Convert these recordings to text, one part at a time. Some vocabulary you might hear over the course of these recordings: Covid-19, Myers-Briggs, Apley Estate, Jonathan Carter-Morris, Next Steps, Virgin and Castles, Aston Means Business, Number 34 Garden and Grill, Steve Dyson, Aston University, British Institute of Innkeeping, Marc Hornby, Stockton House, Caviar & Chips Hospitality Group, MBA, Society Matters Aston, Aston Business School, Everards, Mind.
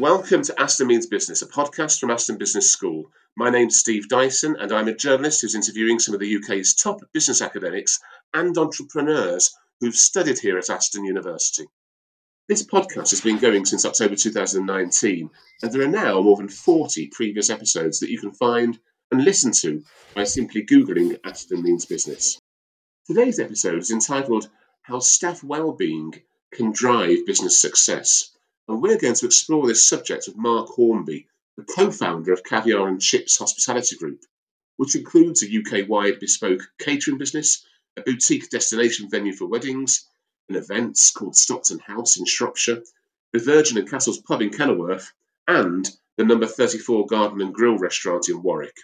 Welcome to Aston Means Business, a podcast from Aston Business School. My name's Steve Dyson and I'm a journalist who's interviewing some of the UK's top business academics and entrepreneurs who've studied here at Aston University. This podcast has been going since October 2019 and there are now more than 40 previous episodes that you can find and listen to by simply Googling Aston Means Business. Today's episode is entitled How Staff Wellbeing Can Drive Business Success. And we're going to explore this subject with Marc Hornby, the co-founder of Caviar and Chips Hospitality Group, which includes a UK-wide bespoke catering business, a boutique destination venue for weddings and events called Stockton House in Shropshire, the Virgin and Castles pub in Kenilworth, and the Number 34 Garden and Grill restaurant in Warwick.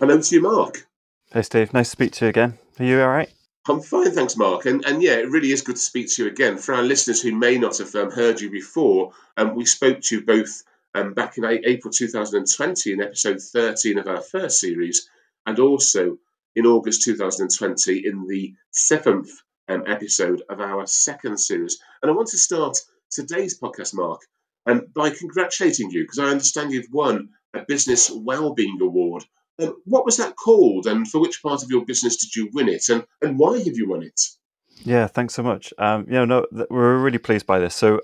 Hello to you, Marc. Hey, Steve. Nice to speak to you again. Are you all right? I'm fine, thanks, Marc. And yeah, it really is good to speak to you again. For our listeners who may not have heard you before, we spoke to you both back in April 2020 in episode 13 of our first series, and also in August 2020 in the seventh episode of our second series. And I want to start today's podcast, Marc, by congratulating you, because I understand you've won a Business Wellbeing Award. What was that called, and for which part of your business did you win it, and why have you won it? Yeah, thanks so much. We're really pleased by this. So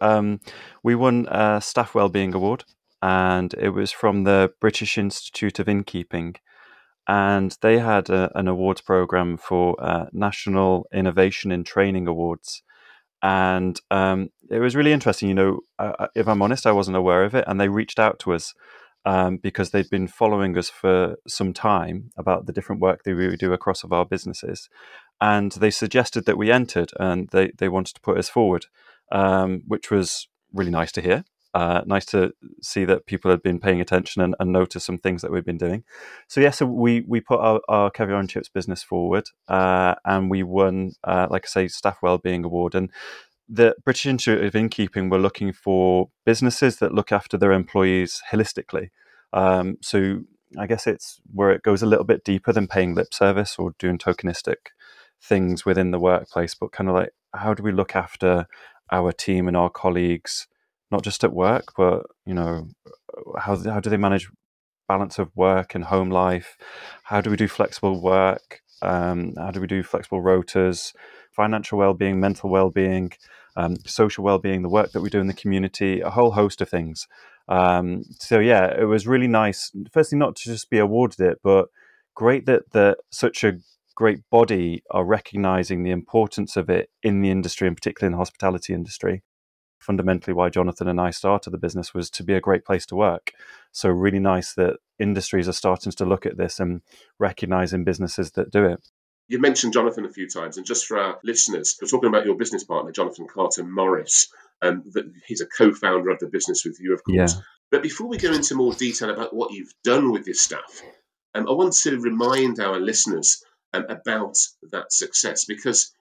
we won a Staff Wellbeing Award, and it was from the British Institute of Innkeeping, and they had an awards program for National Innovation in Training Awards. And it was really interesting. You know, if I'm honest, I wasn't aware of it, and they reached out to us. Because they've been following us for some time about the different work that we do across of our businesses. And they suggested that we entered and they wanted to put us forward, which was really nice to hear. Nice to see that people had been paying attention and noticed some things that we've been doing. So, yes, so we put our Caviar and Chips business forward and we won, like I say, Staff Wellbeing Award. And the British Institute of Innkeeping were looking for businesses that look after their employees holistically. So I guess it's where it goes a little bit deeper than paying lip service or doing tokenistic things within the workplace, but kind of like, how do we look after our team and our colleagues, not just at work, but, you know, how do they manage balance of work and home life? How do we do flexible work? How do we do flexible rotas? Financial well-being, mental well-being, social well-being, the work that we do in the community, a whole host of things. So yeah, it was really nice. Firstly, not to just be awarded it, but great that such a great body are recognising the importance of it in the industry, and particularly in the hospitality industry. Fundamentally, why Jonathan and I started the business was to be a great place to work. So really nice that industries are starting to look at this and recognising businesses that do it. You mentioned Jonathan a few times, and just for our listeners, we're talking about your business partner, Jonathan Carter-Morris. He's a co-founder of the business with you, of course. Yeah. But before we go into more detail about what you've done with this staff, I want to remind our listeners about that success, because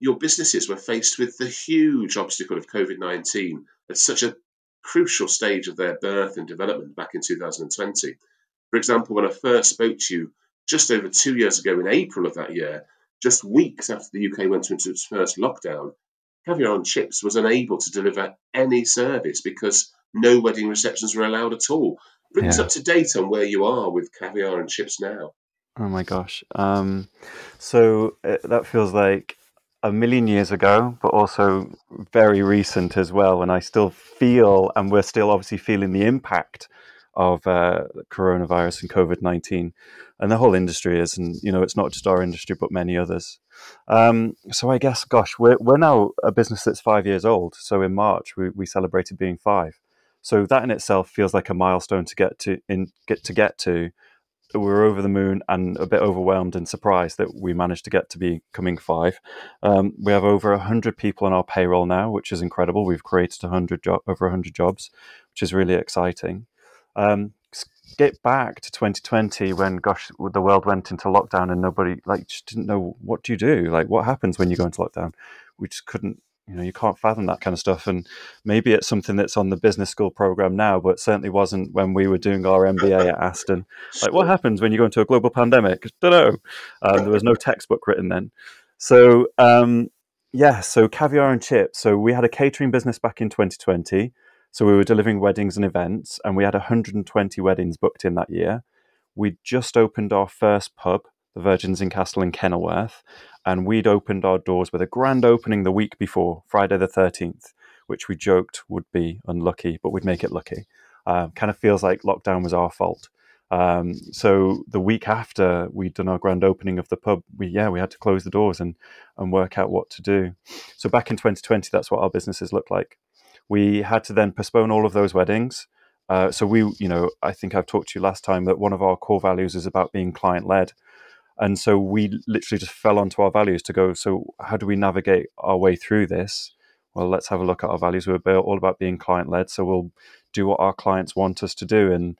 your businesses were faced with the huge obstacle of COVID-19 at such a crucial stage of their birth and development back in 2020. For example, when I first spoke to you, just over 2 years ago in April of that year, just weeks after the UK went into its first lockdown, Caviar and Chips was unable to deliver any service because no wedding receptions were allowed at all. Bring us up to date on where you are with Caviar and Chips now. Oh my gosh. So that feels like a million years ago, but also very recent as well. And I still feel, and we're still obviously feeling the impact of coronavirus and COVID-19, and the whole industry is, and you know, it's not just our industry but many others. So I guess, gosh, we're now a business that's 5 years old. So in March we celebrated being 5. So that in itself feels like a milestone to get to. We're over the moon and a bit overwhelmed and surprised that we managed to get to becoming 5. We have over 100 people on our payroll now, which is incredible. We've created over 100 jobs, which is really exciting. Skip back to 2020 when, gosh, the world went into lockdown and nobody just didn't know what do you do. Like, what happens when you go into lockdown? We just couldn't, you can't fathom that kind of stuff. And maybe it's something that's on the business school program now, but certainly wasn't when we were doing our MBA at Aston. Like, what happens when you go into a global pandemic? Don't know. There was no textbook written then. So Yeah, so Caviar and Chips. So we had a catering business back in 2020. So we were delivering weddings and events, and we had 120 weddings booked in that year. We'd just opened our first pub, the Virgins in Castle in Kenilworth, and we'd opened our doors with a grand opening the week before, Friday the 13th, which we joked would be unlucky, but we'd make it lucky. Kind of feels like lockdown was our fault. So the week after we'd done our grand opening of the pub, we had to close the doors and work out what to do. So back in 2020, that's what our businesses looked like. We had to then postpone all of those weddings. So I think I've talked to you last time that one of our core values is about being client-led. And so we literally just fell onto our values to go, so how do we navigate our way through this? Well, let's have a look at our values. We're all about being client-led, so we'll do what our clients want us to do. And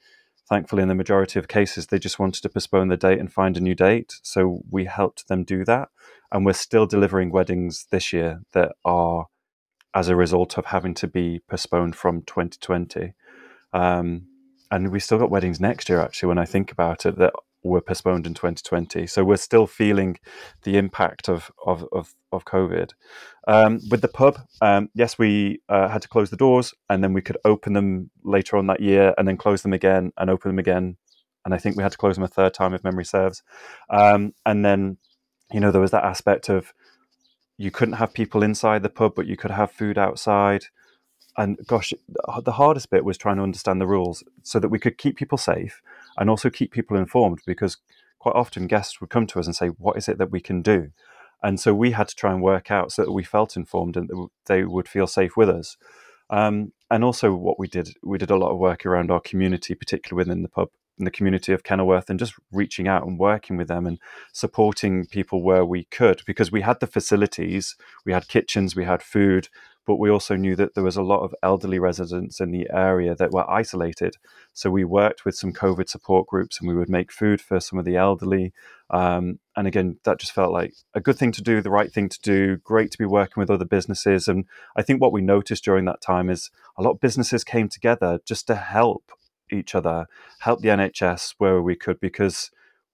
thankfully, in the majority of cases, they just wanted to postpone the date and find a new date. So we helped them do that. And we're still delivering weddings this year that are as a result of having to be postponed from 2020. And we still got weddings next year, actually, when I think about it, that were postponed in 2020. So we're still feeling the impact of COVID. With the pub, yes, we had to close the doors, and then we could open them later on that year and then close them again and open them again. And I think we had to close them a third time if memory serves. And then, there was that aspect of you couldn't have people inside the pub, but you could have food outside. And gosh, the hardest bit was trying to understand the rules so that we could keep people safe and also keep people informed, because quite often guests would come to us and say, what is it that we can do? And so we had to try and work out so that we felt informed and that they would feel safe with us. And also what we did a lot of work around our community, particularly within the pub and the community of Kenilworth, and just reaching out and working with them and supporting people where we could, because we had the facilities, we had kitchens, we had food, but we also knew that there was a lot of elderly residents in the area that were isolated. So we worked with some COVID support groups and we would make food for some of the elderly. And again, that just felt like a good thing to do, the right thing to do, great to be working with other businesses. And I think what we noticed during that time is a lot of businesses came together just to help each other, help the NHS where we could, because,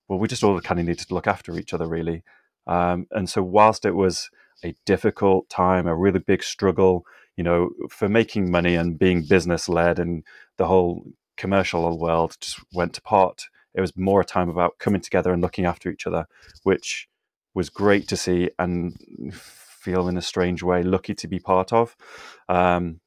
well, we just all kind of needed to look after each other, really. And so whilst it was a difficult time, a really big struggle, for making money and being business led, and the whole commercial world just went to pot. It was more a time about coming together and looking after each other, which was great to see and feel in a strange way lucky to be part of.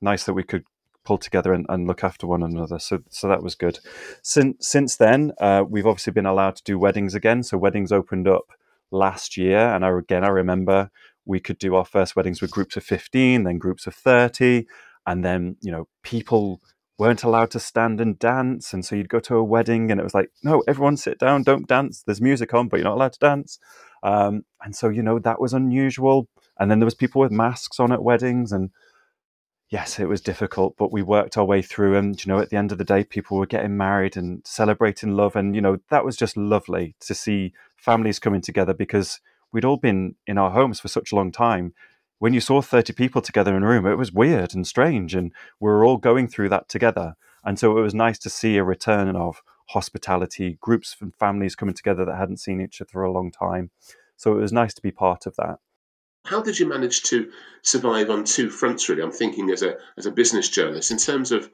Nice that we could pull together and look after one another. So that was good. Since then, we've obviously been allowed to do weddings again. So weddings opened up last year. And I remember we could do our first weddings with groups of 15, then groups of 30. And then, people weren't allowed to stand and dance. And so you'd go to a wedding and it was like, no, everyone sit down, don't dance. There's music on, but you're not allowed to dance. And so, that was unusual. And then there was people with masks on at weddings. And yes, it was difficult, but we worked our way through. And, at the end of the day, people were getting married and celebrating love. And, that was just lovely to see families coming together, because we'd all been in our homes for such a long time. When you saw 30 people together in a room, it was weird and strange, and we were all going through that together. And so it was nice to see a return of hospitality, groups and families coming together that hadn't seen each other for a long time. So it was nice to be part of that. How did you manage to survive on two fronts, really? I'm thinking as a business journalist, in terms of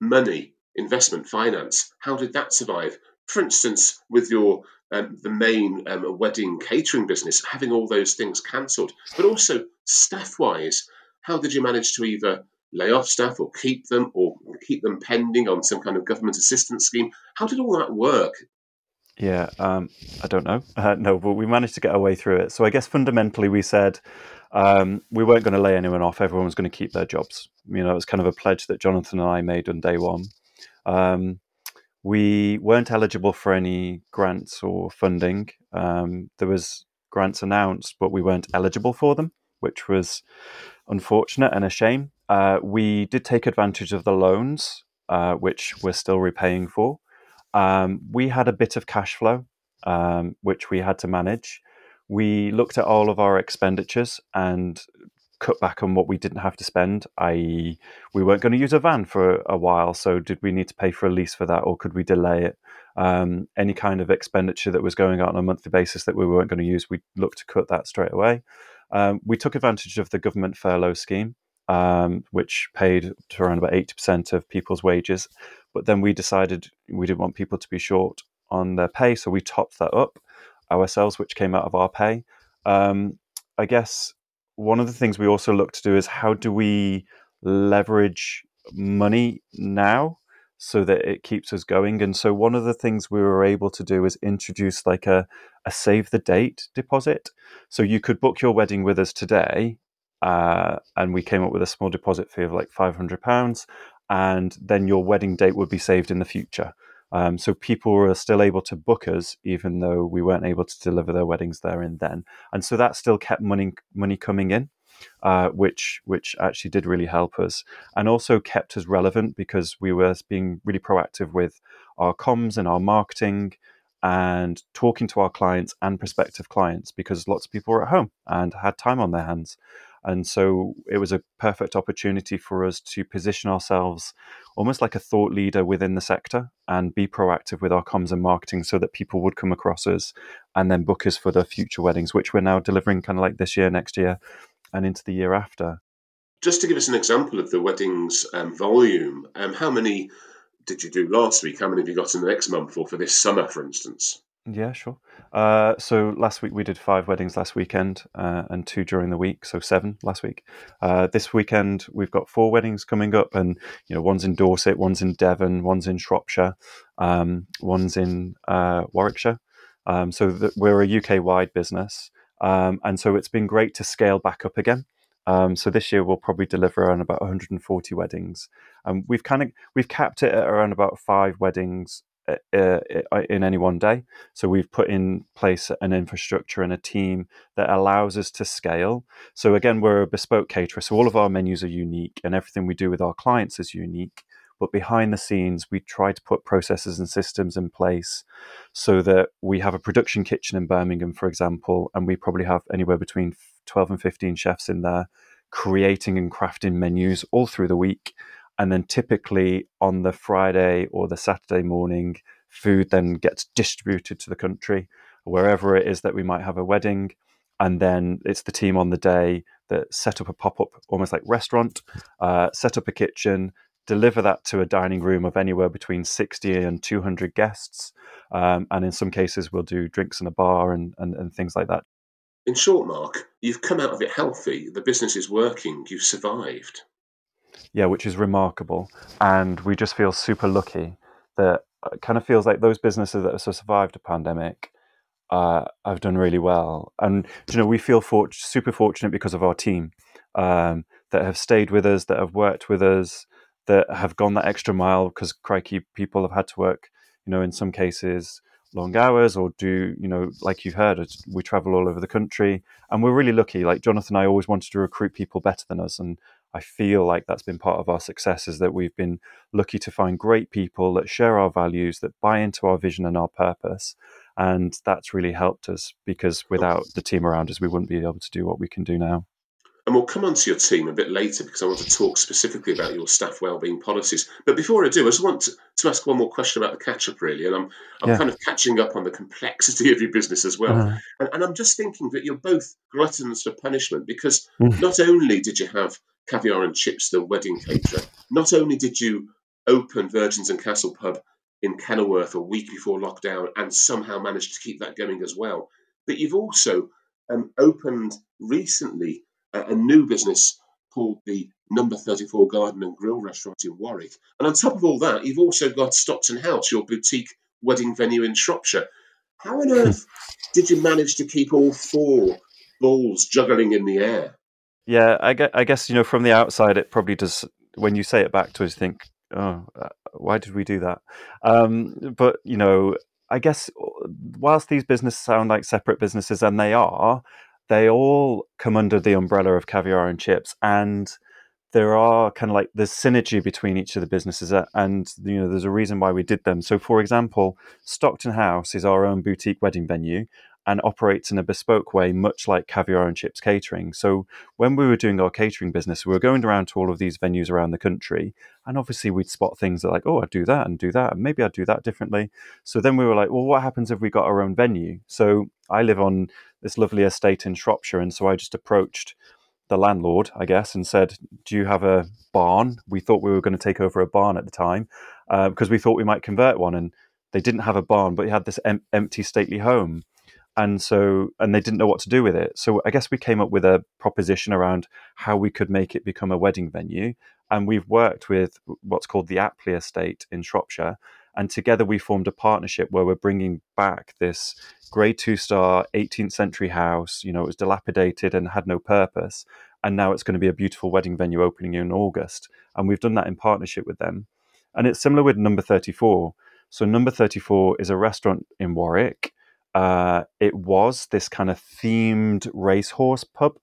money, investment, finance, how did that survive? For instance, with your the main wedding catering business, having all those things cancelled, but also staff-wise, how did you manage to either lay off staff or keep them pending on some kind of government assistance scheme? How did all that work? Yeah, I don't know. No, but we managed to get our way through it. So I guess fundamentally we said we weren't going to lay anyone off. Everyone was going to keep their jobs. It was kind of a pledge that Jonathan and I made on day one. We weren't eligible for any grants or funding. There was grants announced, but we weren't eligible for them, which was unfortunate and a shame. We did take advantage of the loans, which we're still repaying for. We had a bit of cash flow, which we had to manage. We looked at all of our expenditures and cut back on what we didn't have to spend, i.e. we weren't going to use a van for a while, so did we need to pay for a lease for that, or could we delay it? Any kind of expenditure that was going out on a monthly basis that we weren't going to use, we looked to cut that straight away. We took advantage of the government furlough scheme, which paid to around about 80% of people's wages. But then we decided we didn't want people to be short on their pay, so we topped that up ourselves, which came out of our pay. I guess one of the things we also look to do is how do we leverage money now so that it keeps us going. And so one of the things we were able to do is introduce like a save the date deposit. So you could book your wedding with us today, and we came up with a small deposit fee of like £500, and then your wedding date would be saved in the future. So people were still able to book us, even though we weren't able to deliver their weddings there and then. And so that still kept money coming in, which actually did really help us, and also kept us relevant because we were being really proactive with our comms and our marketing and talking to our clients and prospective clients, because lots of people were at home and had time on their hands. And so it was a perfect opportunity for us to position ourselves almost like a thought leader within the sector and be proactive with our comms and marketing so that people would come across us and then book us for their future weddings, which we're now delivering kind of like this year, next year, and into the year after. Just to give us an example of the weddings volume, how many did you do last week? How many have you got in the next month or for this summer, for instance? Yeah, sure. So last week we did 5 weddings last weekend and 2 during the week, so 7 last week. This weekend we've got 4 weddings coming up, and you know, one's in Dorset, one's in Devon, one's in Shropshire, one's in Warwickshire. So we're a UK-wide business, and so it's been great to scale back up again. So this year we'll probably deliver around about 140 weddings, and we've capped it at around about 5 weddings in any one day. So we've put in place an infrastructure and a team that allows us to scale. So again, we're a bespoke caterer, so all of our menus are unique and everything we do with our clients is unique. But behind the scenes, we try to put processes and systems in place so that we have a production kitchen in Birmingham, for example, and we probably have anywhere between 12 and 15 chefs in there creating and crafting menus all through the week. And then typically on the Friday or the Saturday morning, food then gets distributed to the country, wherever it is that we might have a wedding. And then it's the team on the day that set up a pop-up, almost like restaurant, set up a kitchen, deliver that to a dining room of anywhere between 60 and 200 guests. And in some cases, we'll do drinks in a bar and things like that. In short, Marc, you've come out of it healthy. The business is working. You've survived. Yeah, which is remarkable. And we just feel super lucky that it kind of feels like those businesses that have survived a pandemic have done really well. And, you know, we feel super fortunate because of our team that have stayed with us, that have worked with us, that have gone that extra mile, because crikey, people have had to work, you know, in some cases long hours, or do, you know, like you've heard, we travel all over the country, and we're really lucky. Like Jonathan and I always wanted to recruit people better than us, and I feel like that's been part of our success, is that we've been lucky to find great people that share our values, that buy into our vision and our purpose. And that's really helped us, because without the team around us, we wouldn't be able to do what we can do now. And we'll come on to your team a bit later, because I want to talk specifically about your staff wellbeing policies. But before I do, I just want to ask one more question about the catch-up, really. And I'm kind of catching up on the complexity of your business as well. And I'm just thinking that you're both gluttons for punishment, because not only did you have Caviar and Chips, the wedding caterer, not only did you open Virgins and Castle Pub in Kenilworth a week before lockdown and somehow managed to keep that going as well, but you've also opened recently a new business called the Number 34 Garden and Grill restaurant in Warwick. And on top of all that, you've also got Stockton House, your boutique wedding venue in Shropshire. How on earth did you manage to keep all 4 balls juggling in the air? Yeah, I guess, you know, from the outside, it probably does. When you say it back to us, you think, oh, why did we do that? But, you know, I guess whilst these businesses sound like separate businesses, and they are, they all come under the umbrella of Caviar and Chips, and there are kind of like the synergy between each of the businesses, and you know, there's a reason why we did them. So, for example, Stockton House is our own boutique wedding venue and operates in a bespoke way, much like Caviar and Chips Catering. So, when we were doing our catering business, we were going around to all of these venues around the country, and obviously we'd spot things that, like, oh, I'd do that, and maybe I'd do that differently. So then we were like, well, what happens if we got our own venue? So I live on this lovely estate in Shropshire, and so I just approached the landlord, I guess, and said, do you have a barn? We thought we were going to take over a barn at the time because we thought we might convert one. And they didn't have a barn, but it had this empty stately home. And so, and they didn't know what to do with it. So I guess we came up with a proposition around how we could make it become a wedding venue. And we've worked with what's called the Apley Estate in Shropshire. And together we formed a partnership where we're bringing back this grey 2-star 18th century house. You know, it was dilapidated and had no purpose. And now it's going to be a beautiful wedding venue opening in August. And we've done that in partnership with them. And it's similar with Number 34. So Number 34 is a restaurant in Warwick. It was this kind of themed racehorse pub.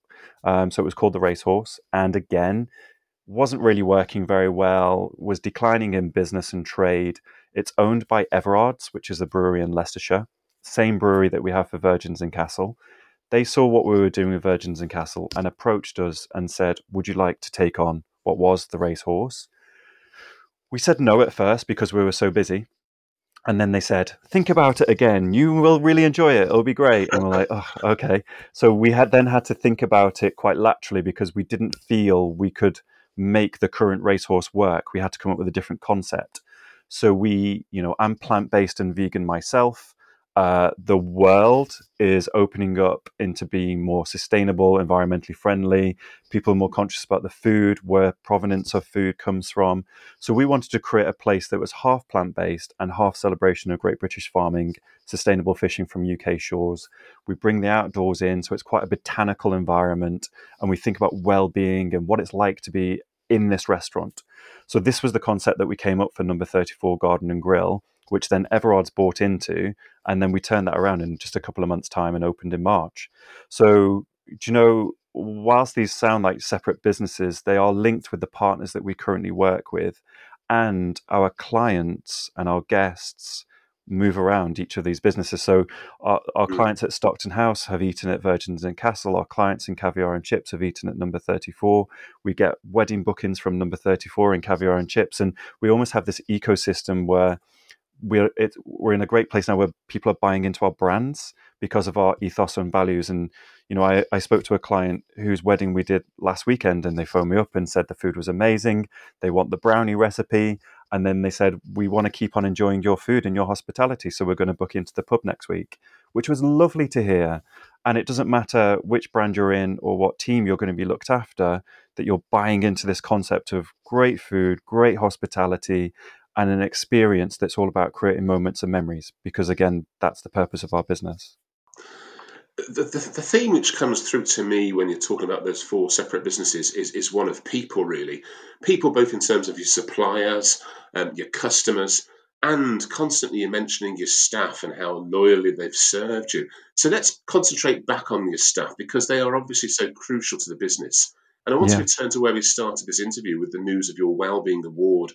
So it was called the Racehorse. And again, wasn't really working very well, was declining in business and trade. It's owned by Everards, which is a brewery in Leicestershire, same brewery that we have for Virgin and Castles. They saw what we were doing with Virgin and Castles and approached us and said, would you like to take on what was the Racehorse? We said no at first because we were so busy. And then they said, think about it again. You will really enjoy it. It'll be great. And we're like, oh, okay. So we had then had to think about it quite laterally because we didn't feel we could make the current Racehorse work. We had to come up with a different concept. So we, you know, I'm plant-based and vegan myself. The world is opening up into being more sustainable, environmentally friendly. People are more conscious about the food, where provenance of food comes from. So we wanted to create a place that was half plant-based and half celebration of great British farming, sustainable fishing from UK shores. We bring the outdoors in, so it's quite a botanical environment. And we think about well-being and what it's like to be in this restaurant. So this was the concept that we came up for Number 34 Garden and Grill, which then Everard's bought into, and then we turned that around in just a couple of months' time and opened in March. So, do you know, whilst these sound like separate businesses, they are linked with the partners that we currently work with, and our clients and our guests move around each of these businesses. So our clients at Stockton House have eaten at Virgin and Castles. Our clients in Caviar and Chips have eaten at Number 34. We get wedding bookings from Number 34 and Caviar and Chips, and we almost have this ecosystem where we're in a great place now where people are buying into our brands because of our ethos and values. And, you know, I spoke to a client whose wedding we did last weekend, and they phoned me up and said the food was amazing. They want the brownie recipe. And then they said, we want to keep on enjoying your food and your hospitality. So we're going to book into the pub next week, which was lovely to hear. And it doesn't matter which brand you're in or what team you're going to be looked after, that you're buying into this concept of great food, great hospitality, and an experience that's all about creating moments and memories, because again, that's the purpose of our business. The theme which comes through to me when you're talking about those four separate businesses is one of people, really. People both in terms of your suppliers, your customers, and constantly you're mentioning your staff and how loyally they've served you. So let's concentrate back on your staff, because they are obviously so crucial to the business. And I want to return to where we started this interview with the news of your Wellbeing Award.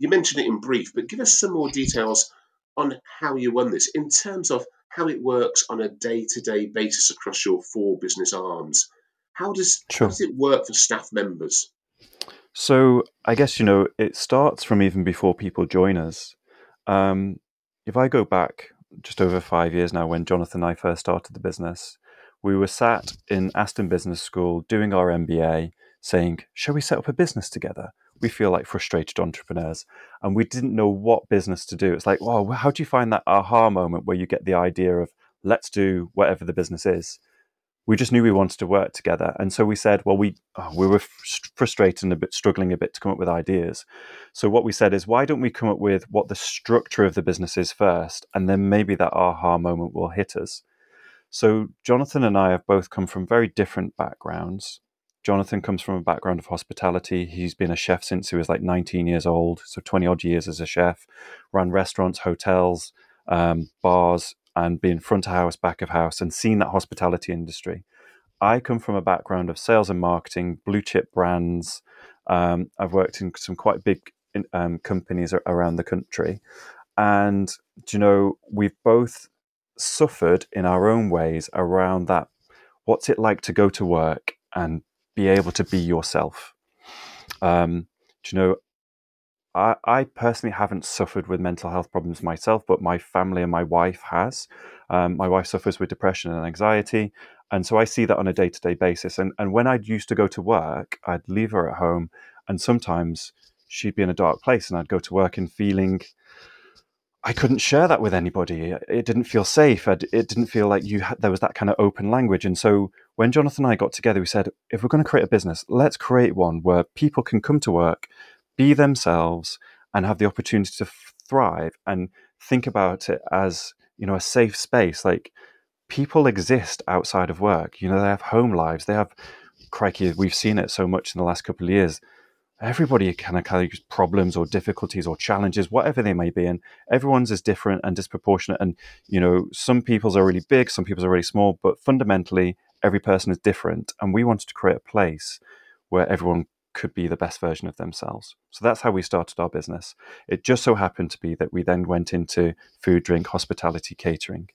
You mentioned it in brief, but give us some more details on how you won this in terms of how it works on a day-to-day basis across your four business arms. How does it work for staff members? So I guess, you know, it starts from even before people join us. If I go back just over 5 years now, when Jonathan and I first started the business, we were sat in Aston Business School doing our MBA saying, shall we set up a business together? We feel like frustrated entrepreneurs, and we didn't know what business to do. It's like, wow, how do you find that aha moment where you get the idea of let's do whatever the business is? We just knew we wanted to work together. And so we said, well, we were frustrated and struggling a bit to come up with ideas. So what we said is, why don't we come up with what the structure of the business is first, and then maybe that aha moment will hit us. So Jonathan and I have both come from very different backgrounds. Jonathan comes from a background of hospitality. He's been a chef since he was like 19 years old, so 20-odd years as a chef, ran restaurants, hotels, bars, and been front of house, back of house, and seen that hospitality industry. I come from a background of sales and marketing, blue chip brands, I've worked in some quite big companies around the country. And, you know, we've both suffered in our own ways around that. What's it like to go to work and be able to be yourself? You know, I personally haven't suffered with mental health problems myself, but my family and my wife has. My wife suffers with depression and anxiety. And so I see that on a day-to-day basis. And when I used to go to work, I'd leave her at home, and sometimes she'd be in a dark place, and I'd go to work and feeling I couldn't share that with anybody. It didn't feel safe. It didn't feel like there was that kind of open language. And so when Jonathan and I got together, we said, if we're going to create a business, let's create one where people can come to work, be themselves, and have the opportunity to thrive, and think about it as, you know, a safe space. Like, people exist outside of work. You know, they have home lives. They have, crikey, we've seen it so much in the last couple of years. Everybody kind of problems or difficulties or challenges, whatever they may be, and everyone's is different and disproportionate. And, you know, some people's are really big, some people's are really small, but fundamentally, every person is different. And we wanted to create a place where everyone could be the best version of themselves. So that's how we started our business. It just so happened to be that we then went into food, drink, hospitality, catering.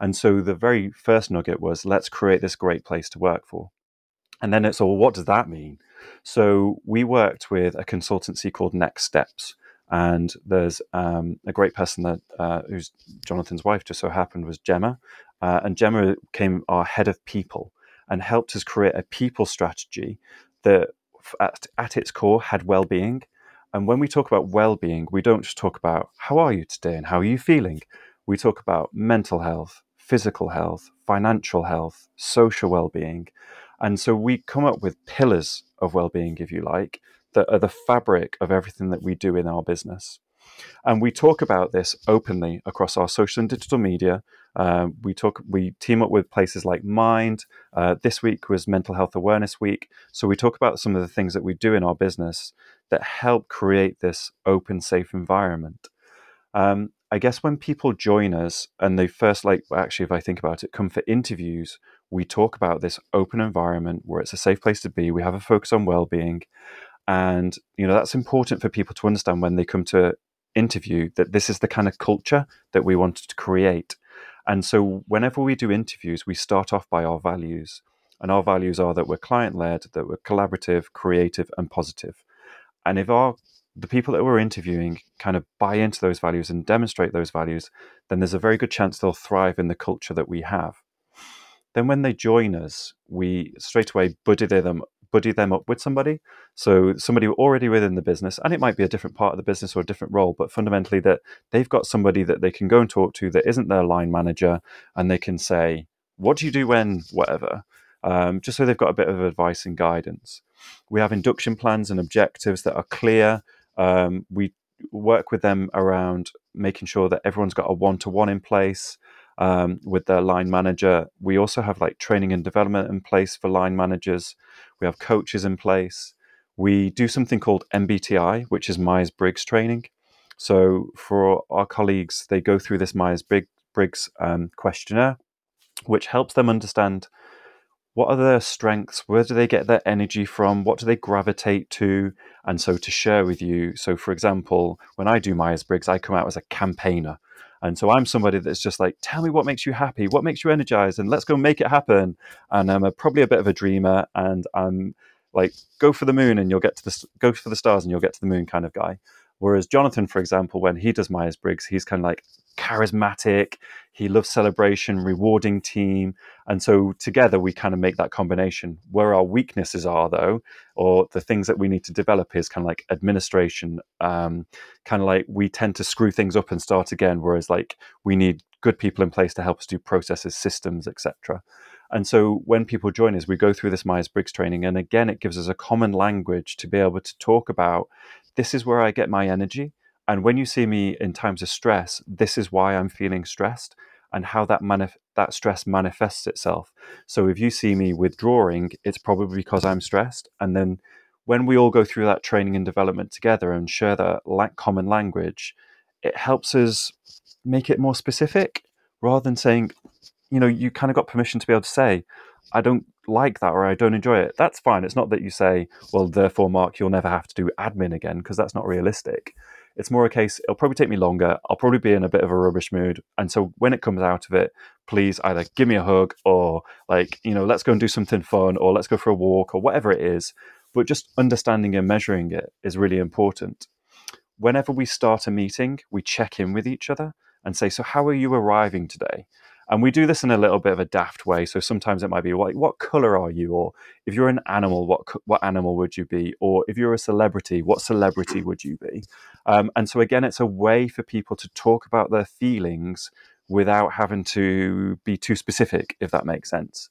And so the very first nugget was, let's create this great place to work for. And then it's all, what does that mean? So we worked with a consultancy called Next Steps. And there's a great person that who's Jonathan's wife just so happened was Gemma. And Gemma became our head of people and helped us create a people strategy that at its core had well-being. And when we talk about well-being, we don't just talk about how are you today and how are you feeling? We talk about mental health, physical health, financial health, social well-being. And so we come up with pillars of well-being, if you like, that are the fabric of everything that we do in our business. And we talk about this openly across our social and digital media. We team up with places like Mind. This week was Mental Health Awareness Week. So we talk about some of the things that we do in our business that help create this open, safe environment. I guess when people join us and they first, if I think about it, come for interviews, we talk about this open environment where it's a safe place to be. We have a focus on well-being. And, you know, that's important for people to understand when they come to interview, that this is the kind of culture that we wanted to create. And so whenever we do interviews, we start off by our values. And our values are that we're client-led, that we're collaborative, creative, and positive. And if the people that we're interviewing kind of buy into those values and demonstrate those values, then there's a very good chance they'll thrive in the culture that we have. Then when they join us, we straight away buddy them up with somebody. So somebody already within the business, and it might be a different part of the business or a different role, but fundamentally that they've got somebody that they can go and talk to that isn't their line manager, and they can say, what do you do when whatever? Just so they've got a bit of advice and guidance. We have induction plans and objectives that are clear. We work with them around making sure that everyone's got a one-to-one in place with their line manager. We also have training and development in place for line managers. We have coaches in place. We do something called MBTI, which is Myers-Briggs training. So for our colleagues, they go through this Myers-Briggs questionnaire, which helps them understand what are their strengths, where do they get their energy from, what do they gravitate to, and so to share with you. So, for example, when I do Myers-Briggs, I come out as a campaigner. And so I'm somebody that's just tell me what makes you happy, what makes you energized, and let's go make it happen. And I'm probably a bit of a dreamer, and I'm go for the moon and you'll get to the, go for the stars and you'll get to the moon kind of guy. Whereas Jonathan, for example, when he does Myers-Briggs, he's kind of charismatic. He loves celebration, rewarding team. And so together we kind of make that combination. Where our weaknesses are, though, or the things that we need to develop is kind of administration, we tend to screw things up and start again, whereas we need good people in place to help us do processes, systems, etc. And so when people join us, we go through this Myers-Briggs training. And again, it gives us a common language to be able to talk about, this is where I get my energy. And when you see me in times of stress, this is why I'm feeling stressed and how that stress manifests itself. So if you see me withdrawing, it's probably because I'm stressed. And then when we all go through that training and development together and share that common language, it helps us make it more specific rather than saying, you know, you kind of got permission to be able to say, I don't like that, or I don't enjoy it, that's fine. It's not that you say, well, therefore, Mark, you'll never have to do admin again, because that's not realistic. It's more a case, it'll probably take me longer. I'll probably be in a bit of a rubbish mood. And so when it comes out of it, please either give me a hug or let's go and do something fun, or let's go for a walk, or whatever it is. But just understanding and measuring it is really important. Whenever we start a meeting, we check in with each other and say, so how are you arriving today? And we do this in a little bit of a daft way. So sometimes it might be like, what color are you? Or if you're an animal, what animal would you be? Or if you're a celebrity, what celebrity would you be? And so again, it's a way for people to talk about their feelings without having to be too specific, if that makes sense.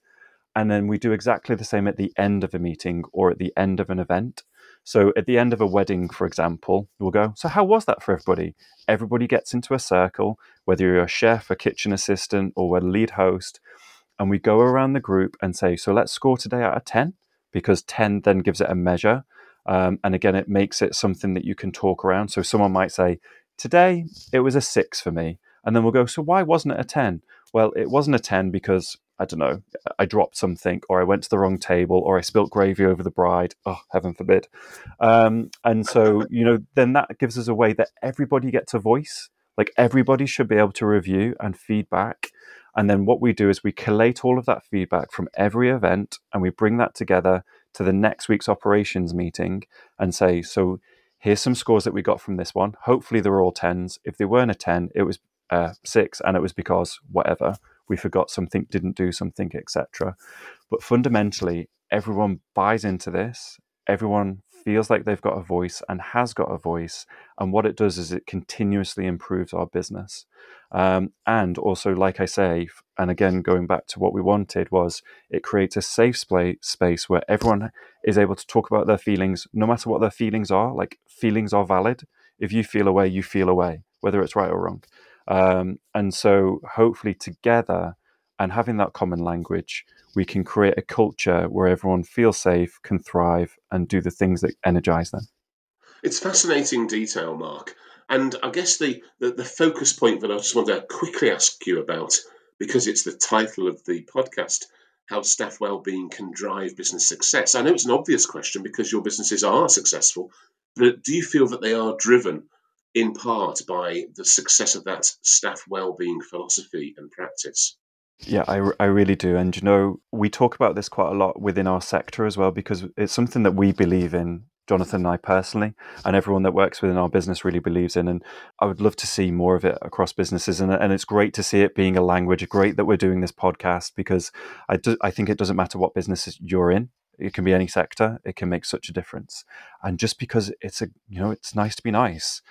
And then we do exactly the same at the end of a meeting or at the end of an event. So at the end of a wedding, for example, we'll go, so how was that for everybody? Everybody gets into a circle, whether you're a chef, a kitchen assistant, or a lead host. And we go around the group and say, so let's score today out of 10, because 10 then gives it a measure. And again, it makes it something that you can talk around. So someone might say, today it was a 6 for me. And then we'll go, so why wasn't it a 10? Well, it wasn't a 10 because, I don't know, I dropped something, or I went to the wrong table, or I spilt gravy over the bride. Oh, heaven forbid. And so, then that gives us a way that everybody gets a voice. Like everybody should be able to review and feedback. And then what we do is we collate all of that feedback from every event, and we bring that together to the next week's operations meeting and say, so here's some scores that we got from this one. Hopefully they're all 10s. If they weren't a 10, it was 6, and it was because whatever. We forgot something, didn't do something, etc. But fundamentally, everyone buys into this. Everyone feels like they've got a voice and has got a voice. And what it does is it continuously improves our business. And also, like I say, and again, going back to what we wanted, was it creates a safe space where everyone is able to talk about their feelings, no matter what their feelings are. Like, feelings are valid. If you feel a way, you feel a way, whether it's right or wrong. And so hopefully together and having that common language, we can create a culture where everyone feels safe, can thrive, and do the things that energize them. It's fascinating detail, Mark. And I guess the focus point that I just want to quickly ask you about, because it's the title of the podcast, how staff wellbeing can drive business success. I know it's an obvious question because your businesses are successful, but do you feel that they are driven in part by the success of that staff wellbeing philosophy and practice? Yeah, I really do. And, we talk about this quite a lot within our sector as well, because it's something that we believe in, Jonathan and I personally, and everyone that works within our business really believes in. And I would love to see more of it across businesses. And it's great to see it being a language. Great that we're doing this podcast, because I think it doesn't matter what business you're in. It can be any sector. It can make such a difference. And just because it's it's nice to be nice.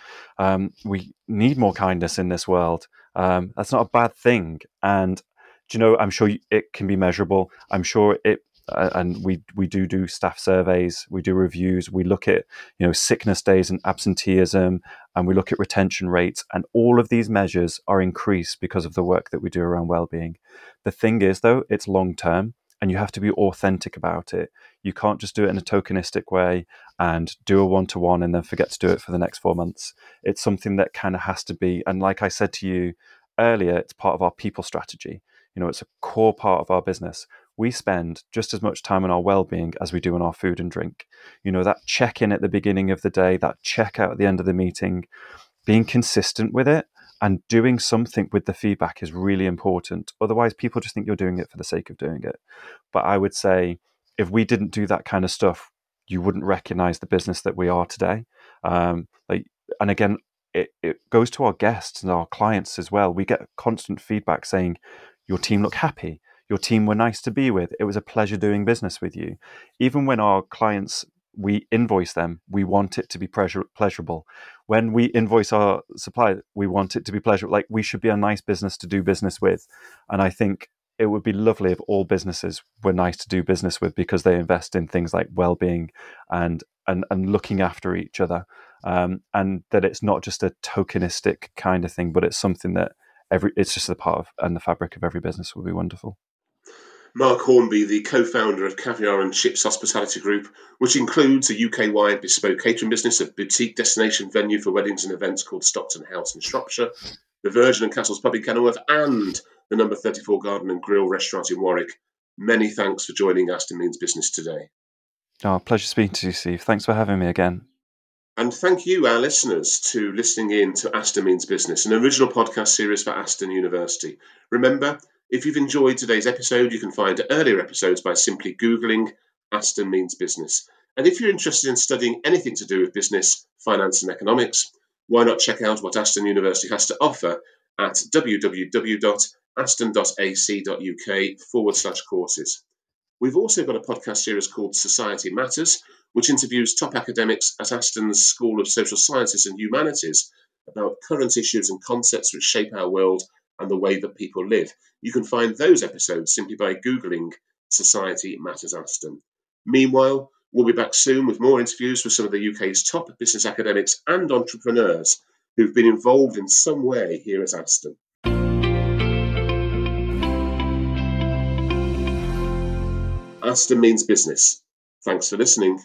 We need more kindness in this world. That's not a bad thing. And, I'm sure it can be measurable. I'm sure it, and we do staff surveys. We do reviews. We look at, sickness days and absenteeism, and we look at retention rates. And all of these measures are increased because of the work that we do around wellbeing. The thing is, though, it's long term. And you have to be authentic about it. You can't just do it in a tokenistic way and do a one-to-one and then forget to do it for the next 4 months. It's something that kind of has to be. And like I said to you earlier, it's part of our people strategy. It's a core part of our business. We spend just as much time on our well-being as we do on our food and drink. That check-in at the beginning of the day, that check-out at the end of the meeting, being consistent with it. And doing something with the feedback is really important. Otherwise, people just think you're doing it for the sake of doing it. But I would say if we didn't do that kind of stuff, you wouldn't recognize the business that we are today. And again, it goes to our guests and our clients as well. We get constant feedback saying, your team look happy. Your team were nice to be with. It was a pleasure doing business with you. Even when our clients, we invoice them, we want it to be pleasurable. When we invoice our supplier, we want it to be pleasurable. Like, we should be a nice business to do business with. And I think it would be lovely if all businesses were nice to do business with, because they invest in things like well-being and looking after each other. And that it's not just a tokenistic kind of thing, but it's something that it's just a part of, and the fabric of every business would be wonderful. Marc Hornby, the co-founder of Caviar and Chips Hospitality Group, which includes a UK-wide bespoke catering business, a boutique destination venue for weddings and events called Stockton House in Shropshire, the Virgin and Castles pub in Kenilworth, and the Number 34 Garden and Grill restaurant in Warwick, Many thanks for joining Aston Means Business today. Oh, pleasure speaking to you, Steve. Thanks for having me again. And thank you, our listeners, to listening in to Aston Means Business, an original podcast series for Aston University. Remember, if you've enjoyed today's episode, you can find earlier episodes by simply Googling Aston Means Business. And if you're interested in studying anything to do with business, finance and economics, why not check out what Aston University has to offer at www.aston.ac.uk/courses. We've also got a podcast series called Society Matters, which interviews top academics at Aston's School of Social Sciences and Humanities about current issues and concepts which shape our world and the way that people live. You can find those episodes simply by Googling Society Matters Aston. Meanwhile, we'll be back soon with more interviews with some of the UK's top business academics and entrepreneurs who've been involved in some way here at Aston. Aston Means Business. Thanks for listening.